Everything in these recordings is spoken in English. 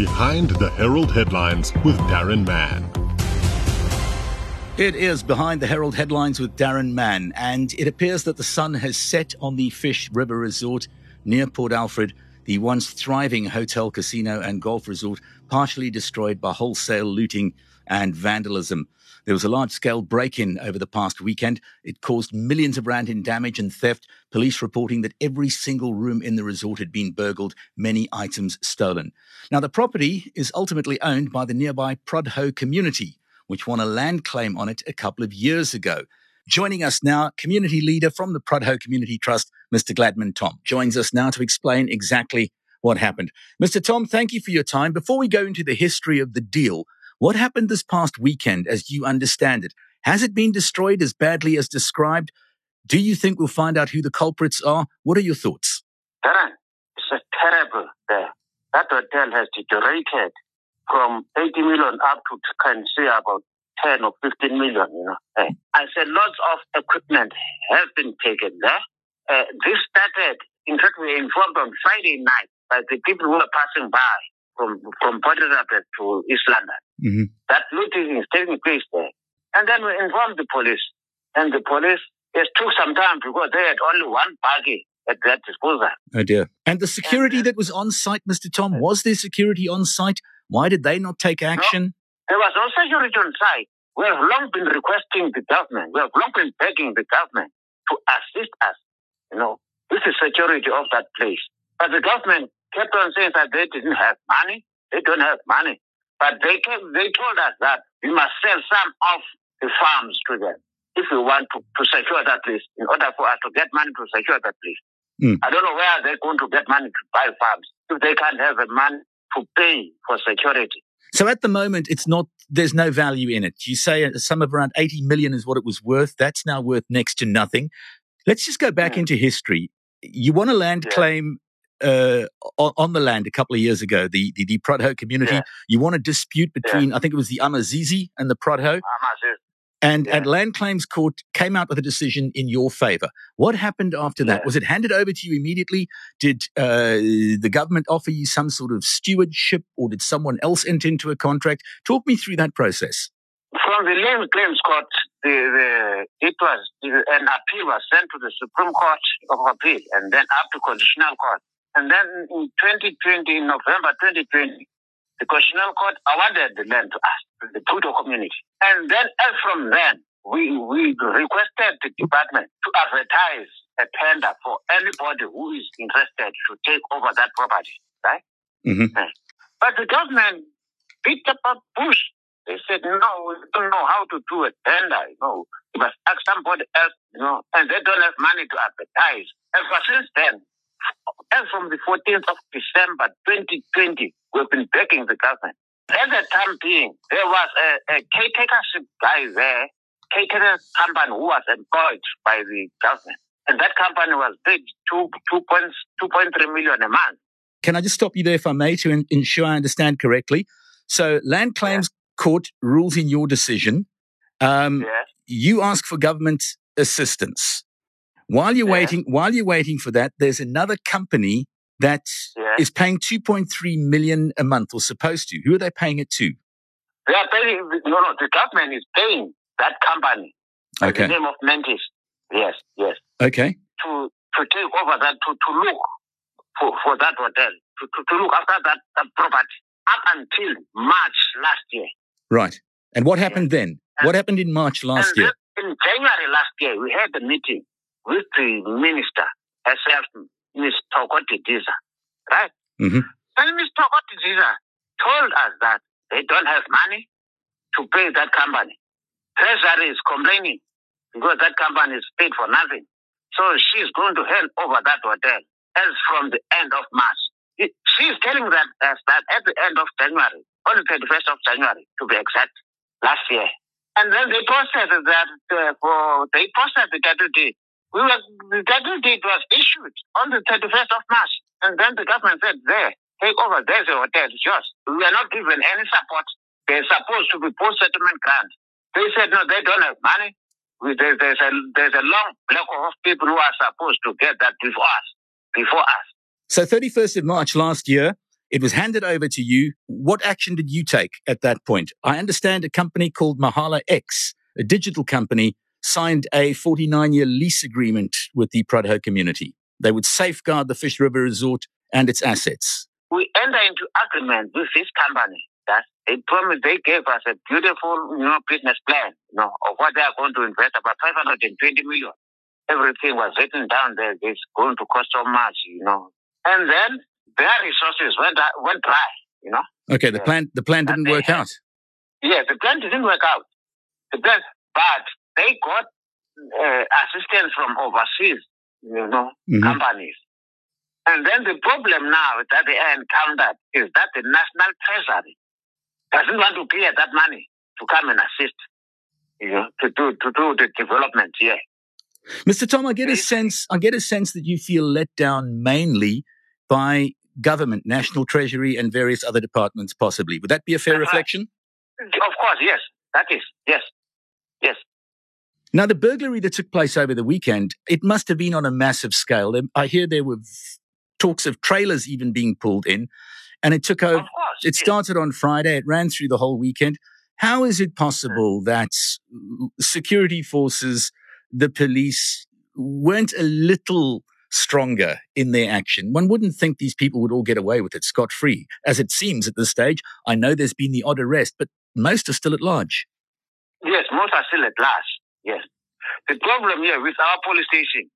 Behind the Herald Headlines with Daron Mann. It is Behind the Herald Headlines with Daron Mann, and it appears that the sun has set on the Fish River Resort near Port Alfred, the once thriving hotel, casino and golf resort, partially destroyed by wholesale looting and vandalism. There was a large-scale break-in over the past weekend. It caused millions of rand in damage and theft, police reporting that every single room in the resort had been burgled, many items stolen. Now, the property is ultimately owned by the nearby Prudhoe Community, which won a land claim on it a couple of years ago. Joining us now, community leader from the Prudhoe Community Trust, Mr. Gladman Tom, joins us now to explain exactly what happened. Mr. Tom, thank you for your time. Before we go into the history of the deal, what happened this past weekend, as you understand it? Has it been destroyed as badly as described? Do you think we'll find out who the culprits are? What are your thoughts? Darren, it's terrible there. That hotel has deteriorated from 80 million up to, can say, about 10 or 15 million, you know. I said lots of equipment has been taken there. This started, in fact, we were informed on Friday night by the people who were passing by from Port Alfred to East London. Mm-hmm. That looting is taking place there. And then we informed the police. And the police, it took some time because they had only one buggy at that disposal. Oh dear. And the security that was on site, Mr. Tom, was there security on site? Why did they not take action? No, there was no security on site. We have long been requesting the government. We have long been begging the government to assist us, you know, with the security of that place. But the government kept on saying that they didn't have money. They don't have money. But they told us that we must sell some of the farms to them if we want to secure that place, in order for us to get money to secure that place. Mm. I don't know where they're going to get money to buy farms if they can't have the money to pay for security. So at the moment, it's not. There's no value in it. You say a sum of around 80 million is what it was worth. That's now worth next to nothing. Let's just go back into history. You won a land claim on the land a couple of years ago, the Prudhoe community. Yeah. You won a dispute between, I think it was the Amazizi and the Prudhoe. And Land Claims Court came out with a decision in your favor. What happened after that? Was it handed over to you immediately? Did the government offer you some sort of stewardship, or did someone else enter into a contract? Talk me through that process. From the Land Claims Court, an appeal was sent to the Supreme Court of Appeal and then up to Constitutional Court. And then in November 2020, the Constitutional Court awarded the land to us, to the Prudhoe community. And then, as from then, we requested the department to advertise a tender for anybody who is interested to take over that property, right? Mm-hmm. But the government beat up a bush. They said, no, we don't know how to do a tender, you know. You must ask somebody else, you know, and they don't have money to advertise. And since then, and from the 14th of December 2020, we've been begging the government. At the time being, there was a caretakership guy there, caretaker company who was employed by the government. And that company was paid 2.3 million a month. Can I just stop you there, if I may, to ensure I understand correctly? So Land Claims Court rules in your decision. You ask for government assistance. While you're waiting for that, there's another company that is paying 2.3 million a month, or supposed to. Who are they paying it to? They are paying. No, the government is paying that company. Okay. In the name of Mentis. Yes. Okay. To take over that, to look for that hotel, to look after that property up until March last year. Right. And what happened then? What happened in March last year? In January last year, we had a meeting with the minister herself, Ms. Togoti Giza, right? Mm-hmm. And Ms. Togoti Giza told us that they don't have money to pay that company. Treasury is complaining because that company is paid for nothing. So she's going to hand over that hotel as from the end of March. She's telling us that at the end of January, on the 31st of January, to be exact, last year. And then they processed that the title deed. The title deed was issued on the 31st of March, and then the government said, there, take over, there's a hotel, it's yours. We are not given any support. They're supposed to be post-settlement grant. They said, no, they don't have money. There's a long block of people who are supposed to get that before us. So 31st of March last year, It was handed over to you. What action did you take at that point? I understand a company called Mahala-X, a digital company, signed a 49-year lease agreement with the Prudhoe community. They would safeguard the Fish River Resort and its assets. We enter into agreement with this company that they promised, they gave us a beautiful, business plan, of what they are going to invest, about 520 million. Everything was written down there. It's going to cost so much, And then their resources went dry, Okay, the plan didn't work out. Yeah, the plan didn't work out. But they got assistance from overseas, companies. And then the problem now that they encountered is that the National Treasury doesn't want to clear that money to come and assist, to do the development here. Mr. Tom, I get a sense that you feel let down mainly by government, National Treasury and various other departments possibly. Would that be a fair reflection? Of course, yes. That is, yes. Now, the burglary that took place over the weekend, it must have been on a massive scale. I hear there were talks of trailers even being pulled in, and it took over. It started on Friday. It ran through the whole weekend. How is it possible that security forces, the police, weren't a little stronger in their action? One wouldn't think these people would all get away with it scot-free, as it seems at this stage. I know there's been the odd arrest, but most are still at large. Yes, most are still at large, yes. The problem here with our police station,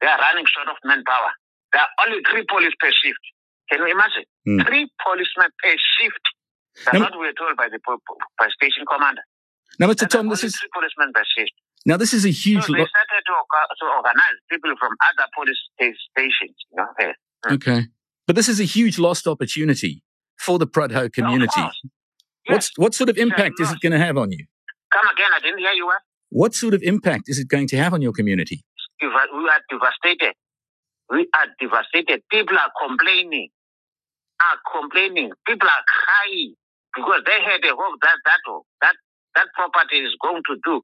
they are running short of manpower. There are only 3 police per shift. Can you imagine? 3 policemen per shift. That's what we were told by the station commander. Now, Mr. Tom, this is... 3 policemen per shift. Now, this is a huge... So they started to organize people from other police stations. Okay. But this is a huge lost opportunity for the Prudhoe community. What sort of impact is it going to have on you? Come again, I didn't hear you. What sort of impact is it going to have on your community? We are devastated. People are complaining. People are crying because they heard the work that property is going to do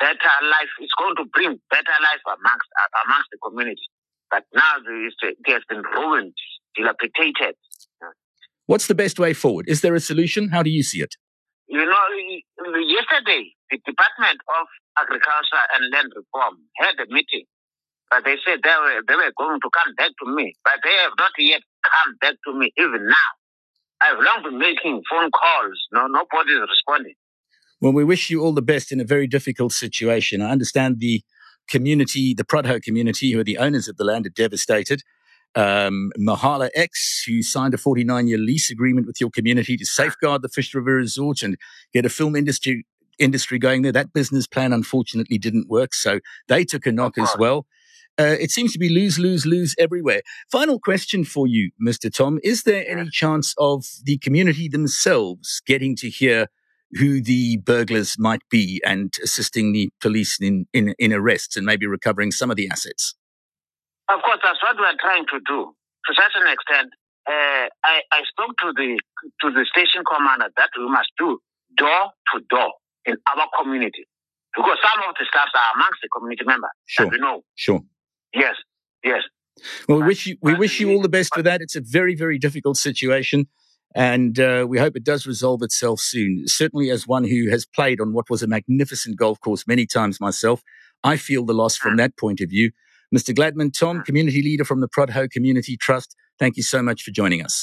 better life. It's going to bring better life amongst the community. But now it has been ruined, dilapidated. What's the best way forward? Is there a solution? How do you see it? Yesterday, the Department of Agriculture and Land Reform had a meeting, but they said they were going to come back to me, but they have not yet come back to me even now. I've long been making phone calls. Nobody is responding. Well, we wish you all the best in a very difficult situation. I understand the community, the Prudhoe community, who are the owners of the land, are devastated. Mahala-X, who signed a 49-year lease agreement with your community to safeguard the Fish River Resort and get a film industry going there. That business plan, unfortunately, didn't work, so they took a knock as well. It seems to be lose, lose, lose everywhere. Final question for you, Mr. Tom. Is there any chance of the community themselves getting to hear who the burglars might be and assisting the police in arrests and maybe recovering some of the assets? Of course, that's what we are trying to do. To such an extent, I spoke to the station commander that we must do door to door in our community, because some of the staffs are amongst the community members. Sure, we know. Sure. Yes. Well, we wish you all the best for that. It's a very, very difficult situation, and we hope it does resolve itself soon. Certainly, as one who has played on what was a magnificent golf course many times myself, I feel the loss from that point of view. Mr. Gladman Tom, Community Leader from the Prudhoe Community Trust, thank you so much for joining us.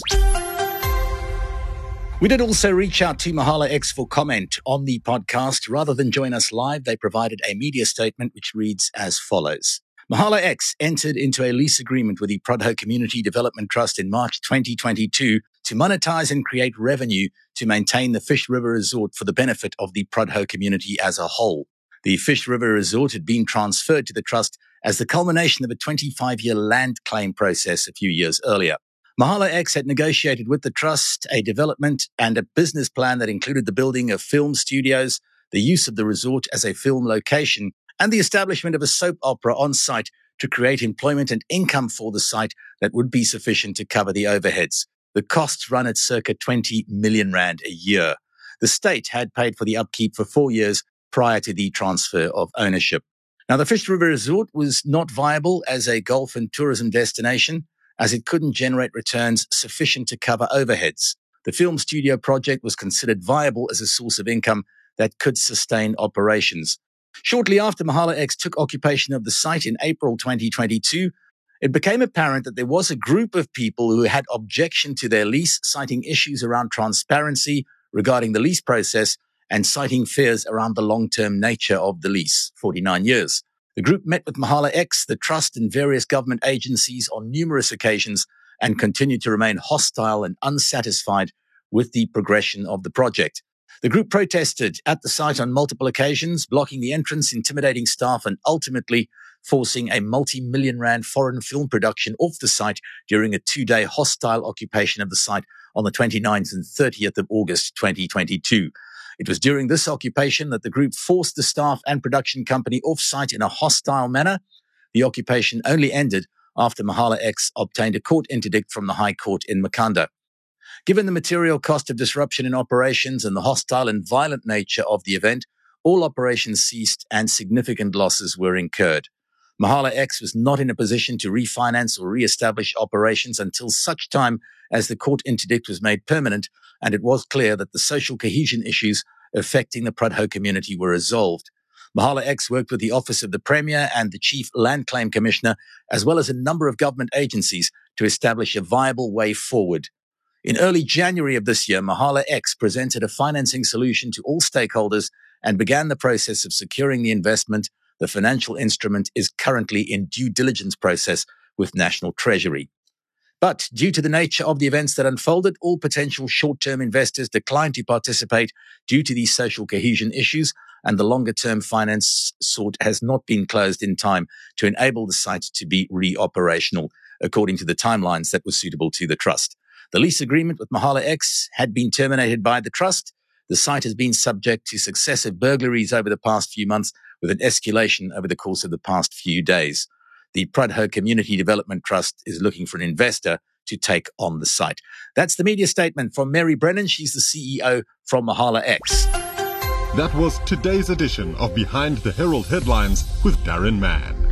We did also reach out to Mahala-X for comment on the podcast. Rather than join us live, they provided a media statement which reads as follows. Mahala-X entered into a lease agreement with the Prudhoe Community Development Trust in March 2022 to monetize and create revenue to maintain the Fish River Resort for the benefit of the Prudhoe community as a whole. The Fish River Resort had been transferred to the Trust as the culmination of a 25-year land claim process a few years earlier. Mahala-X had negotiated with the Trust a development and a business plan that included the building of film studios, the use of the resort as a film location, and the establishment of a soap opera on site to create employment and income for the site that would be sufficient to cover the overheads. The costs run at circa 20 million rand a year. The state had paid for the upkeep for 4 years prior to the transfer of ownership. Now, the Fish River Resort was not viable as a golf and tourism destination, as it couldn't generate returns sufficient to cover overheads. The film studio project was considered viable as a source of income that could sustain operations. Shortly after Mahala-X took occupation of the site in April 2022, it became apparent that there was a group of people who had objection to their lease, citing issues around transparency regarding the lease process and citing fears around the long-term nature of the lease, 49 years. The group met with Mahala-X, the trust, and various government agencies on numerous occasions and continued to remain hostile and unsatisfied with the progression of the project. The group protested at the site on multiple occasions, blocking the entrance, intimidating staff, and ultimately forcing a multi-million-rand foreign film production off the site during a two-day hostile occupation of the site on the 29th and 30th of August 2022. It was during this occupation that the group forced the staff and production company off-site in a hostile manner. The occupation only ended after Mahala-X obtained a court interdict from the High Court in Makanda. Given the material cost of disruption in operations and the hostile and violent nature of the event, all operations ceased and significant losses were incurred. Mahala-X was not in a position to refinance or re-establish operations until such time as the court interdict was made permanent, and it was clear that the social cohesion issues affecting the Prudhoe community were resolved. Mahala-X worked with the Office of the Premier and the Chief Land Claim Commissioner, as well as a number of government agencies, to establish a viable way forward. In early January of this year, Mahala-X presented a financing solution to all stakeholders and began the process of securing the investment. The financial instrument is currently in due diligence process with National Treasury. But due to the nature of the events that unfolded, all potential short-term investors declined to participate due to these social cohesion issues, and the longer-term finance sort has not been closed in time to enable the site to be re-operational, according to the timelines that were suitable to the trust. The lease agreement with Mahala-X had been terminated by the trust. The site has been subject to successive burglaries over the past few months, with an escalation over the course of the past few days. The Prudhoe Community Development Trust is looking for an investor to take on the site. That's the media statement from Mary Brennan. She's the CEO from Mahala-X. That was today's edition of Behind the Herald Headlines with Daron Mann.